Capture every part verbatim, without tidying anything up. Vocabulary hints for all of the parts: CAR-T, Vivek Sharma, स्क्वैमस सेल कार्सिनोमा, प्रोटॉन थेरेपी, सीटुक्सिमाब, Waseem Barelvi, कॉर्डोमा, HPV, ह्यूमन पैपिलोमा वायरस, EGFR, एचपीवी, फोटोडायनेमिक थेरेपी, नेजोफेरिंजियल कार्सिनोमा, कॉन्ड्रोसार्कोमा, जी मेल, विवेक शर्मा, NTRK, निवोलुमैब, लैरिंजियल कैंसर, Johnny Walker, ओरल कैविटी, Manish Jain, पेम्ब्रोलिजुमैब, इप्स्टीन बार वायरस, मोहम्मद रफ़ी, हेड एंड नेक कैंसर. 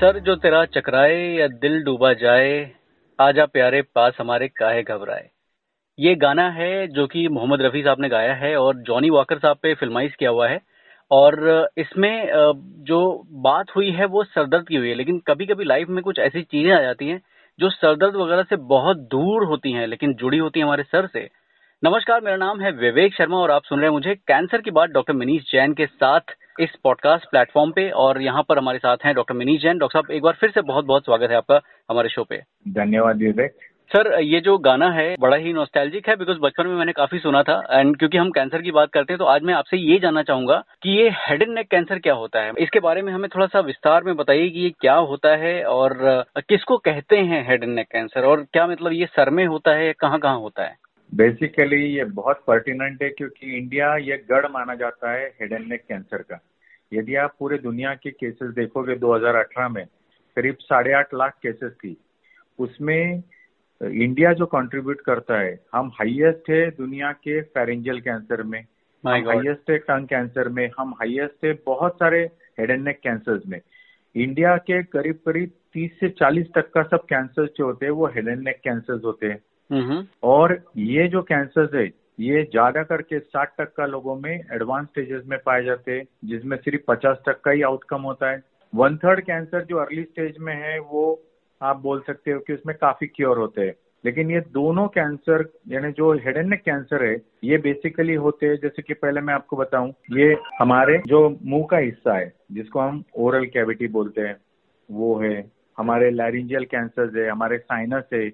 Sir जो तेरा चकराए या दिल डूबा जाए, आजा प्यारे पास हमारे काहे घबराए। ये गाना है जो कि मोहम्मद रफ़ी साहब ने गाया है और जॉनी वॉकर साहब पे फिल्माइज किया हुआ है। और इसमें जो बात हुई है वो सरदर्द की हुई है, लेकिन कभी कभी लाइफ में कुछ ऐसी चीज़ें आ जाती हैं जो सरदर्द वगैरह से बहुत दूर होती हैं लेकिन जुड़ी होती हैं हमारे सर से। नमस्कार, मेरा नाम है विवेक शर्मा और आप सुन रहे हैं मुझे कैंसर की बात डॉक्टर मनीष जैन के साथ इस पॉडकास्ट प्लेटफॉर्म पे। और यहाँ पर हमारे साथ हैं डॉक्टर मनीष जैन। डॉक्टर साहब, एक बार फिर से बहुत बहुत स्वागत है आपका हमारे शो पे। धन्यवाद विवेक। सर, ये जो गाना है बड़ा ही नॉस्टैल्जिक है, बिकॉज बचपन में मैंने काफी सुना था। एंड क्योंकि हम कैंसर की बात करते हैं तो आज मैं आपसे ये जानना चाहूंगा कि ये हेड एंड नेक कैंसर क्या होता है, इसके बारे में हमें थोड़ा सा विस्तार में बताइए कि ये क्या होता है और किसको कहते हैं हेड एंड नेक कैंसर, और क्या मतलब ये सर में होता है, कहाँ कहाँ होता है। बेसिकली ये बहुत पर्टिनेंट है क्योंकि इंडिया ये गढ़ माना जाता है हेड एंड नेक कैंसर का। यदि आप पूरे दुनिया के केसेस देखोगे दो हज़ार अठारह में करीब साढ़े आठ लाख केसेस थी, उसमें इंडिया जो कंट्रीब्यूट करता है, हम हाईएस्ट है दुनिया के फेरेंजियल कैंसर में, हम हाईएस्ट है टंग कैंसर में, हम हाईएस्ट है बहुत सारे हेड एंड नेक कैंसर्स में। इंडिया के करीब करीब तीस से चालीस तक का सब कैंसर जो होते हैं वो हेड एंड नेक कैंसर होते हैं। और ये जो कैंसर है ये ज्यादा करके साठ तक का लोगों में एडवांस स्टेजेस में पाए जाते हैं, जिसमें सिर्फ पचास तक का ही आउटकम होता है। वन थर्ड कैंसर जो अर्ली स्टेज में है वो आप बोल सकते हो कि उसमें काफी क्योर होते हैं। लेकिन ये दोनों कैंसर यानी जो हेड एंड नेक कैंसर है ये बेसिकली होते हैं, जैसे कि पहले मैं आपको बताऊं, ये हमारे जो मुंह का हिस्सा है जिसको हम ओरल कैविटी बोलते हैं वो है, हमारे लैरिंजियल कैंसर है, हमारे साइनस है,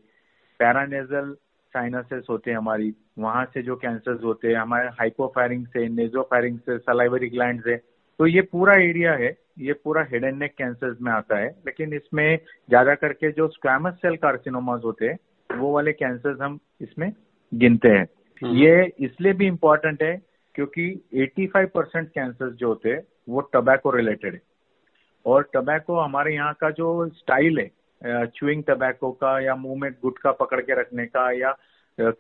पैरानेजल साइनसेस होते हैं हमारी, वहां से जो कैंसर्स होते हैं हमारे हाइपोफायरिंग से, नेजोफायरिंग से, सलाइवरी ग्लैंड से। तो ये पूरा एरिया है, ये पूरा हेड एंड नेक कैंसर्स में आता है। लेकिन इसमें ज्यादा करके जो स्क्वैमस सेल कार्सिनोमास होते हैं वो वाले कैंसर्स हम इसमें गिनते हैं। ये इसलिए भी इम्पोर्टेंट है क्योंकि पचासी परसेंट कैंसर्स जो होते हैं वो टबैको रिलेटेड है। और टबैको हमारे यहाँ का जो स्टाइल है चुइंग टबैको का, या मुंह में गुटखा पकड़ के रखने का, या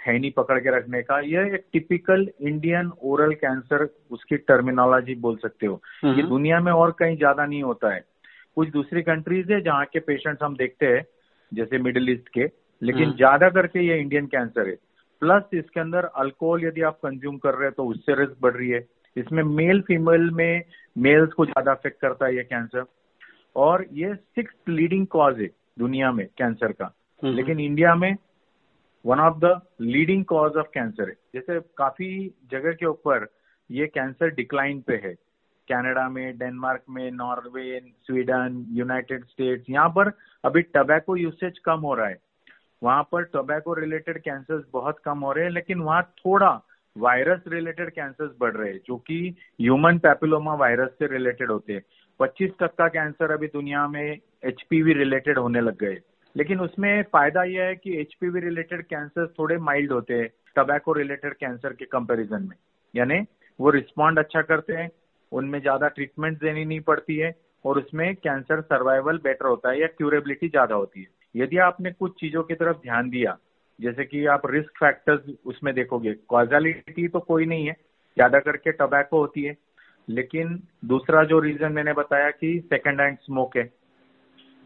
खैनी पकड़ के रखने का, यह एक टिपिकल इंडियन ओरल कैंसर उसकी टर्मिनोलॉजी बोल सकते हो। ये दुनिया में और कहीं ज्यादा नहीं होता है। कुछ दूसरी कंट्रीज है जहाँ के पेशेंट्स हम देखते हैं जैसे मिडिल ईस्ट के, लेकिन ज्यादा करके ये इंडियन कैंसर है। प्लस इसके अंदर अल्कोहल यदि आप कंज्यूम कर रहे हो तो उससे रिस्क बढ़ रही है। इसमें मेल फीमेल में मेल्स को ज्यादा अफेक्ट करता है ये कैंसर। और ये सिक्स लीडिंग कॉज है दुनिया में कैंसर का, लेकिन इंडिया में one of the leading cause of cancer है। जैसे काफी जगह के ऊपर ये कैंसर डिक्लाइन पे है, कनाडा में, डेनमार्क में, नॉर्वे, स्वीडन, यूनाइटेड स्टेट्स। यहाँ पर अभी टबैको यूसेज कम हो रहा है, वहां पर टबैको रिलेटेड कैंसर बहुत कम हो रहे हैं, लेकिन वहाँ थोड़ा वायरस रिलेटेड कैंसर बढ़ रहे हैं जो कि ह्यूमन पैपिलोमा वायरस से रिलेटेड होते हैं। पच्चीस तक का कैंसर अभी दुनिया में एचपीवी रिलेटेड होने लग गए। लेकिन उसमें फायदा यह है कि एचपीवी रिलेटेड कैंसर थोड़े माइल्ड होते हैं टबैको रिलेटेड कैंसर के कंपैरिजन में, यानी वो रिस्पॉन्ड अच्छा करते हैं, उनमें ज्यादा ट्रीटमेंट देनी नहीं पड़ती है, और उसमें कैंसर सर्वाइवल बेटर होता है या क्यूरेबिलिटी ज्यादा होती है। यदि आपने कुछ चीजों की तरफ ध्यान दिया, जैसे कि आप रिस्क फैक्टर्स उसमें देखोगे, कॉजालिटी तो कोई नहीं है, ज्यादा करके टबैको होती है, लेकिन दूसरा जो रीजन मैंने बताया कि सेकेंड हैंड स्मोक है,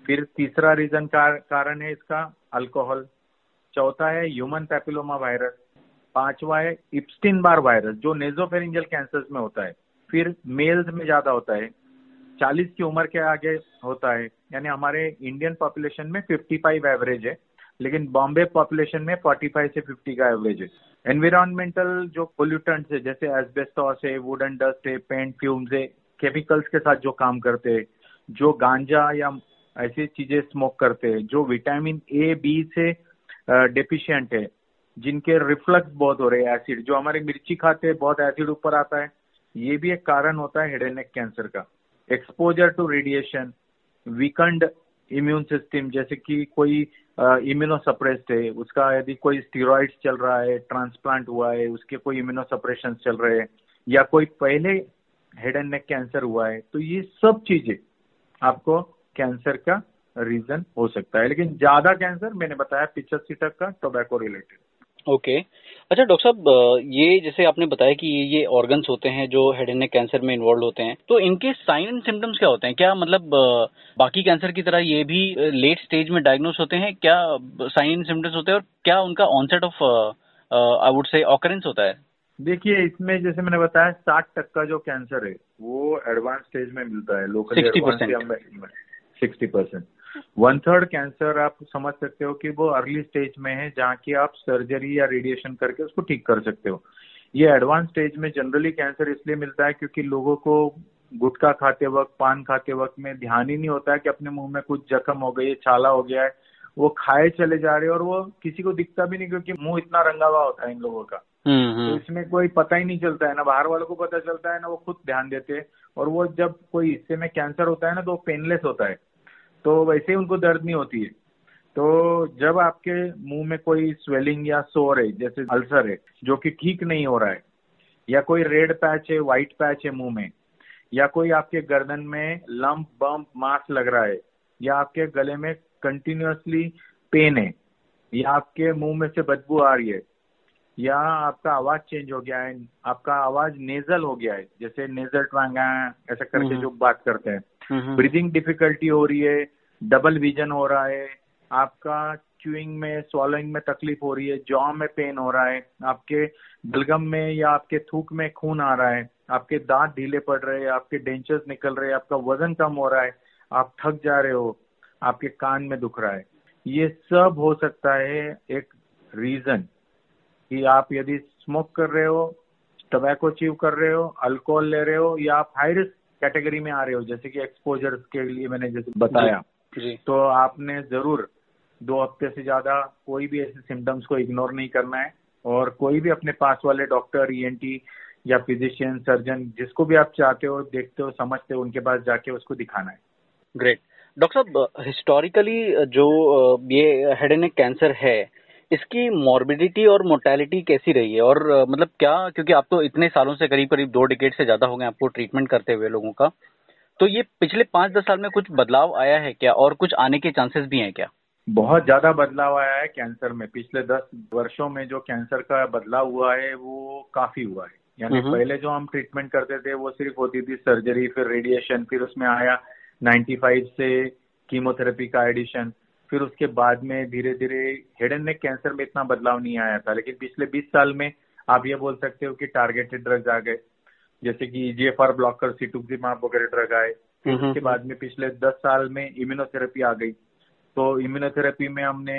फिर तीसरा रीजन का कारण है इसका अल्कोहल, चौथा है ह्यूमन पैपिलोमा वायरस, पांचवा है इप्स्टीन बार वायरस जो नेजोफेरिंजियल कैंसर में होता है, फिर मेल्स में ज्यादा होता है, चालीस की उम्र के आगे होता है, यानी हमारे इंडियन पॉपुलेशन में पचपन एवरेज है, लेकिन बॉम्बे पॉपुलेशन में पैंतालीस से पचास का एवरेज है। एनवायरमेंटल जो पोल्यूटेंट्स है जैसे एस्बेस्टॉस है, वुडन डस्ट है, पेंट फ्यूम्स है, केमिकल्स के साथ जो काम करते हैं, जो गांजा या ऐसी चीजें स्मोक करते हैं, जो विटामिन ए बी से डेफिशिएंट है, जिनके रिफ्लक्स बहुत हो रहे हैं, एसिड जो हमारी मिर्ची खाते हैं बहुत एसिड ऊपर आता है, ये भी एक कारण होता है हेड एंड नेक कैंसर का। Exposure to radiation, weakened immune system, जैसे कि कोई इम्यूनोसप्रेस्ड है, उसका यदि कोई स्टीरॉइड्स चल रहा है, ट्रांसप्लांट हुआ है, उसके कोई इम्यूनोसप्रेशन चल रहे हैं, या कोई पहले हेड एंड नेक कैंसर हुआ है, तो ये सब चीजें आपको कैंसर का रीजन हो सकता है। लेकिन ज्यादा कैंसर मैंने बताया पिछहत्तर तक का टोबैको रिलेटेड। ओके, अच्छा डॉक्टर साहब, ये जैसे आपने बताया कि ये ऑर्गन्स होते हैं जो हेड एंड नेक कैंसर में इन्वॉल्व होते हैं, तो इनके साइन एंड सिम्टम्स क्या होते हैं? क्या मतलब बाकी कैंसर की तरह ये भी लेट स्टेज में डायग्नोज होते हैं? क्या साइन एंड सिम्टम्स होते हैं और क्या उनका onset of I would say occurrence होता है? देखिए, इसमें जैसे मैंने बताया साठ टक्का जो कैंसर है वो एडवांस स्टेज में मिलता है, local sixty percent one third cancer आप समझ सकते हो कि वो अर्ली स्टेज में है, जहाँ की आप सर्जरी या रेडिएशन करके उसको ठीक कर सकते हो। ये एडवांस स्टेज में जनरली कैंसर इसलिए मिलता है क्योंकि लोगों को गुटखा खाते वक्त, पान खाते वक्त में ध्यान ही नहीं होता है कि अपने मुंह में कुछ जख्म हो गई है, छाला हो गया है, वो खाए चले जा रहे हैं और वो किसी को दिखता भी नहीं क्योंकि मुंह इतना रंगा हुआ होता है इन लोगों का, तो इसमें कोई पता ही नहीं चलता है, ना बाहर वालों को पता चलता है, ना वो खुद ध्यान देते हैं। और वो जब कोई हिस्से में कैंसर होता है ना तो पेनलेस होता है, तो वैसे ही उनको दर्द नहीं होती है। तो जब आपके मुंह में कोई स्वेलिंग या सोर है, जैसे अल्सर है जो कि ठीक नहीं हो रहा है, या कोई रेड पैच है, व्हाइट पैच है मुंह में, या कोई आपके गर्दन में लंप बम्प मास लग रहा है, या आपके गले में कंटिन्यूअसली पेन है, या आपके मुंह में से बदबू आ रही है, या आपका आवाज चेंज हो गया है, आपका आवाज नेजल हो गया है, जैसे नेजल ट्वांगा ऐसा करके जो बात करते हैं, ब्रीदिंग डिफिकल्टी हो रही है, डबल विजन हो रहा है, आपका च्यूइंग में स्वॉलोइंग में तकलीफ हो रही है, जॉ में पेन हो रहा है, आपके बलगम में या आपके थूक में खून आ रहा है, आपके दांत ढीले पड़ रहे हैं, आपके डेंचर्स निकल रहे हैं, आपका वजन कम हो रहा है, आप थक जा रहे हो, आपके कान में दुख रहा है, ये सब हो सकता है एक रीजन कि आप यदि स्मोक कर रहे हो, टबैको चीव कर रहे हो, अल्कोहल ले रहे हो, या आप हाई रिस्क कैटेगरी में आ रहे हो, जैसे कि एक्सपोजर के लिए मैंने जैसे बताया, तो आपने जरूर दो हफ्ते से ज्यादा कोई भी ऐसे सिम्टम्स को इग्नोर नहीं करना है और कोई भी अपने पास वाले डॉक्टर, ई एन टी या फिजिशियन, सर्जन, जिसको भी आप चाहते हो, देखते हो, समझते हो, उनके पास जाके उसको दिखाना है। ग्रेट डॉक्टर साहब, हिस्टोरिकली जो ये हेड एंड नेक कैंसर है इसकी मॉर्बिडिटी और मोर्टेलिटी कैसी रही है और मतलब क्या, क्योंकि आप तो इतने सालों से करीब करीब दो डिकेड से ज्यादा हो गए आपको ट्रीटमेंट करते हुए लोगों का, तो ये पिछले पांच दस साल में कुछ बदलाव आया है क्या और कुछ आने के चांसेस भी हैं क्या? बहुत ज्यादा बदलाव आया है कैंसर में। पिछले दस वर्षों में जो कैंसर का बदलाव हुआ है वो काफी हुआ है। यानी पहले जो हम ट्रीटमेंट करते थे वो सिर्फ होती थी सर्जरी, फिर रेडिएशन, फिर उसमें आया नाइन्टी फाइव से कीमोथेरेपी का एडिशन, फिर उसके बाद में धीरे धीरे हेड एंड नेक कैंसर में इतना बदलाव नहीं आया था। लेकिन पिछले बीस साल में आप ये बोल सकते हो कि टारगेटेड ड्रग्स आ गए, जैसे कि E G F R blocker, सीटुक्सिमाब वगैरह ड्रग आए। फिर उसके बाद में पिछले दस साल में इम्यूनोथेरेपी आ गई, तो इम्यूनोथेरेपी में हमने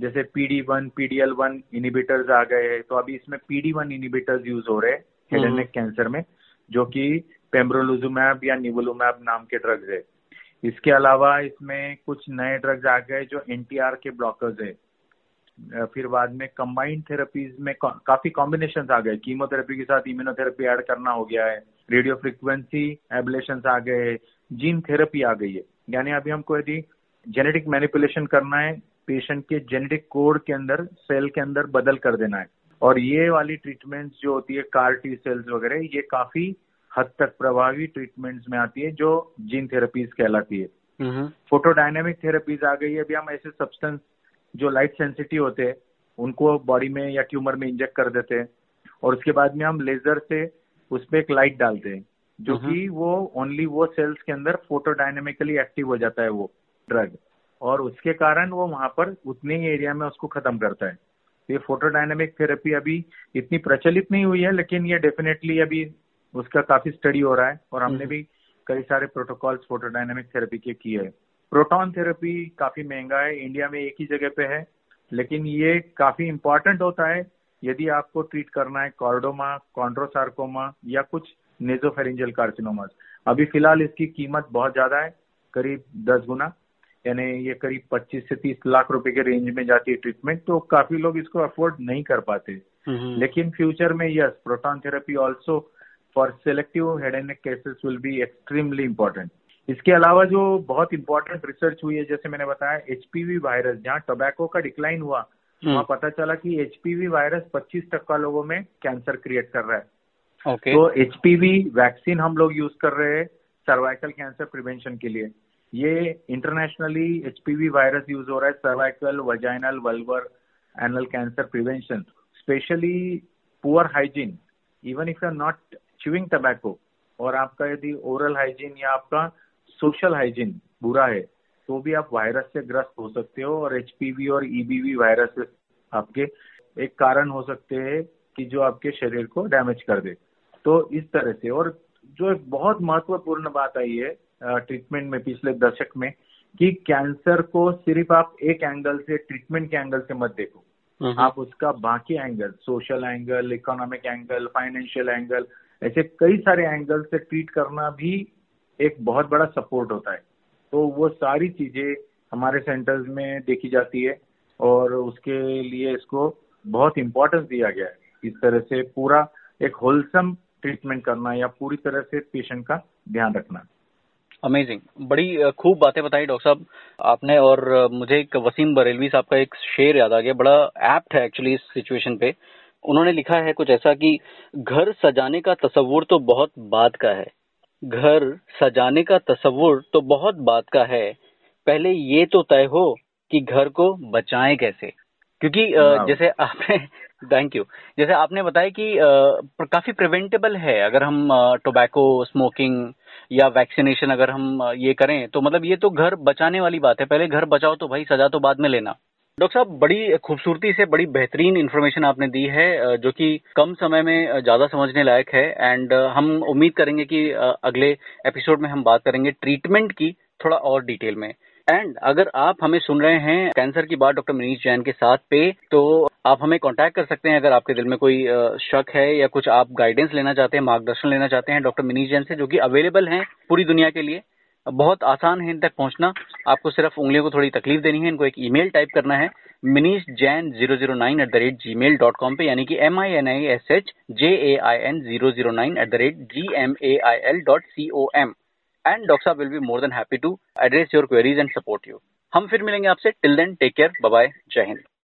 जैसे P D one, P D L one inhibitors आ गए हैं, तो अभी इसमें P D one inhibitors use हो रहे हैं हेड एंड नेक कैंसर में, जो कि पेम्ब्रोलिजुमैब या निवोलुमैब नाम के ड्रग्स है। इसके अलावा इसमें कुछ नए ड्रग्स आ गए जो एन टी आर के ब्लॉकर्स है। फिर बाद में कंबाइंड थेरेपीज में काफी कॉम्बिनेशंस आ गए, कीमोथेरेपी के साथ इम्यूनोथेरेपी ऐड करना हो गया है, रेडियो फ्रिक्वेंसी एब्लेशंस आ गए हैं, जीन थेरेपी आ गई है। यानी अभी हमको यदि जेनेटिक मैनिपुलेशन करना है, पेशेंट के जेनेटिक कोड के अंदर, सेल के अंदर बदल कर देना है। और ये वाली ट्रीटमेंट जो होती है कार टी सेल्स वगैरह, ये काफी हद तक प्रभावी ट्रीटमेंट्स में आती है जो जीन थेरेपीज कहलाती है। फोटोडायनेमिक थेरेपीज आ गई है। अभी हम ऐसे सब्सटेंस जो लाइट सेंसिटिव होते हैं उनको बॉडी में या ट्यूमर में इंजेक्ट कर देते हैं और उसके बाद में हम लेजर से उसपे एक लाइट डालते हैं जो कि वो ओनली वो सेल्स के अंदर फोटोडायनेमिकली एक्टिव हो जाता है वो ड्रग, और उसके कारण वो वहां पर उतने ही एरिया में उसको खत्म करता है। ये फोटोडायनेमिक थेरेपी अभी इतनी प्रचलित नहीं हुई है, लेकिन ये डेफिनेटली अभी उसका काफी स्टडी हो रहा है और हमने भी कई सारे प्रोटोकॉल्स फोटोडायनेमिक थेरेपी के किए हैं। प्रोटॉन थेरेपी काफी महंगा है, इंडिया में एक ही जगह पे है, लेकिन ये काफी इम्पोर्टेंट होता है यदि आपको ट्रीट करना है कॉर्डोमा, कॉन्ड्रोसार्कोमा या कुछ नेजोफेरिंजियल कार्सिनोमास। अभी फिलहाल इसकी कीमत बहुत ज्यादा है, करीब दस गुना, यानी ये करीब पच्चीस से तीस लाख रुपए के रेंज में जाती है ट्रीटमेंट, तो काफी लोग इसको अफोर्ड नहीं कर पाते। लेकिन फ्यूचर में yes, प्रोटॉन थेरेपी also for selective head and neck cases will be extremely important. इसके अलावा जो बहुत इम्पोर्टेंट रिसर्च हुई है, जैसे मैंने बताया एच पी वी वायरस, जहाँ टोबैको का डिक्लाइन हुआ वहाँ पता चला कि एच पी वी वायरस पच्चीस टक्का लोगों में कैंसर क्रिएट कर रहा है। okay. तो एच पी वी वैक्सीन हम लोग यूज कर रहे हैं सर्वाइकल कैंसर प्रिवेंशन के लिए। ये internationally H P V virus use हो रहा है cervical, vaginal, vulvar, anal cancer prevention, especially poor hygiene, even if you are not chewing tobacco, और आपका यदि oral hygiene या आपका social hygiene बुरा है, तो भी आप वायरस से ग्रस्त हो सकते हो और H P V और E B V वायरस आपके एक कारण हो सकते हैं कि जो आपके शरीर को डैमेज कर दे। तो इस तरह से, और जो एक बहुत महत्वपूर्ण बात आई है ट्रीटमेंट में पिछले दशक में, कि कैंसर को सिर्फ आप एक एंगल से, ट्रीटमेंट के एंगल से मत देखो, आप उसका बाकी angle, social angle, economic angle, financial angle, ऐसे कई सारे एंगल से ट्रीट करना भी एक बहुत बड़ा सपोर्ट होता है। तो वो सारी चीजें हमारे सेंटर्स में देखी जाती है और उसके लिए इसको बहुत इम्पोर्टेंस दिया गया है। इस तरह से पूरा एक होलसम ट्रीटमेंट करना या पूरी तरह से पेशेंट का ध्यान रखना। अमेजिंग, बड़ी खूब बातें बताई डॉक्टर साहब आपने। और मुझे एक वसीम बरेलवी साहब का एक शेर याद आ गया, बड़ा एप्ट है एक्चुअली इस सिचुएशन पे। उन्होंने लिखा है कुछ ऐसा कि घर सजाने का तसव्वुर तो बहुत बात का है, घर सजाने का तसव्वुर तो बहुत बात का है, पहले ये तो तय हो कि घर को बचाएं कैसे। क्योंकि जैसे आपने थैंक यू जैसे आपने बताया कि काफी प्रिवेंटेबल है अगर हम टोबैको, स्मोकिंग या वैक्सीनेशन अगर हम ये करें, तो मतलब ये तो घर बचाने वाली बात है, पहले घर बचाओ तो भाई सजा तो बाद में लेना। डॉक्टर साहब, बड़ी खूबसूरती से बड़ी बेहतरीन इन्फॉर्मेशन आपने दी है जो कि कम समय में ज़्यादा समझने लायक है। एंड हम उम्मीद करेंगे कि अगले एपिसोड में हम बात करेंगे ट्रीटमेंट की थोड़ा और डिटेल में। एंड अगर आप हमें सुन रहे हैं कैंसर की बात डॉक्टर मनीष जैन के साथ पे, तो आप हमें कांटेक्ट कर सकते हैं अगर आपके दिल में कोई शक है या कुछ आप गाइडेंस लेना चाहते हैं, मार्गदर्शन लेना चाहते हैं डॉक्टर मनीष जैन से, जो कि अवेलेबल हैं पूरी दुनिया के लिए। बहुत आसान है इन तक पहुंचना, आपको सिर्फ उंगलियों को थोड़ी तकलीफ देनी है, इनको एक ईमेल टाइप करना है Manish Jain zero zero nine at the rate जी मेल dot com पे, यानी कि M I N I S H J A I N zero zero nine at the rate G M A I L dot C O M. And doctor साहब will be more than happy to address your queries and support you. हम फिर मिलेंगे आपसे, till then take care, bye bye, जय हिंद।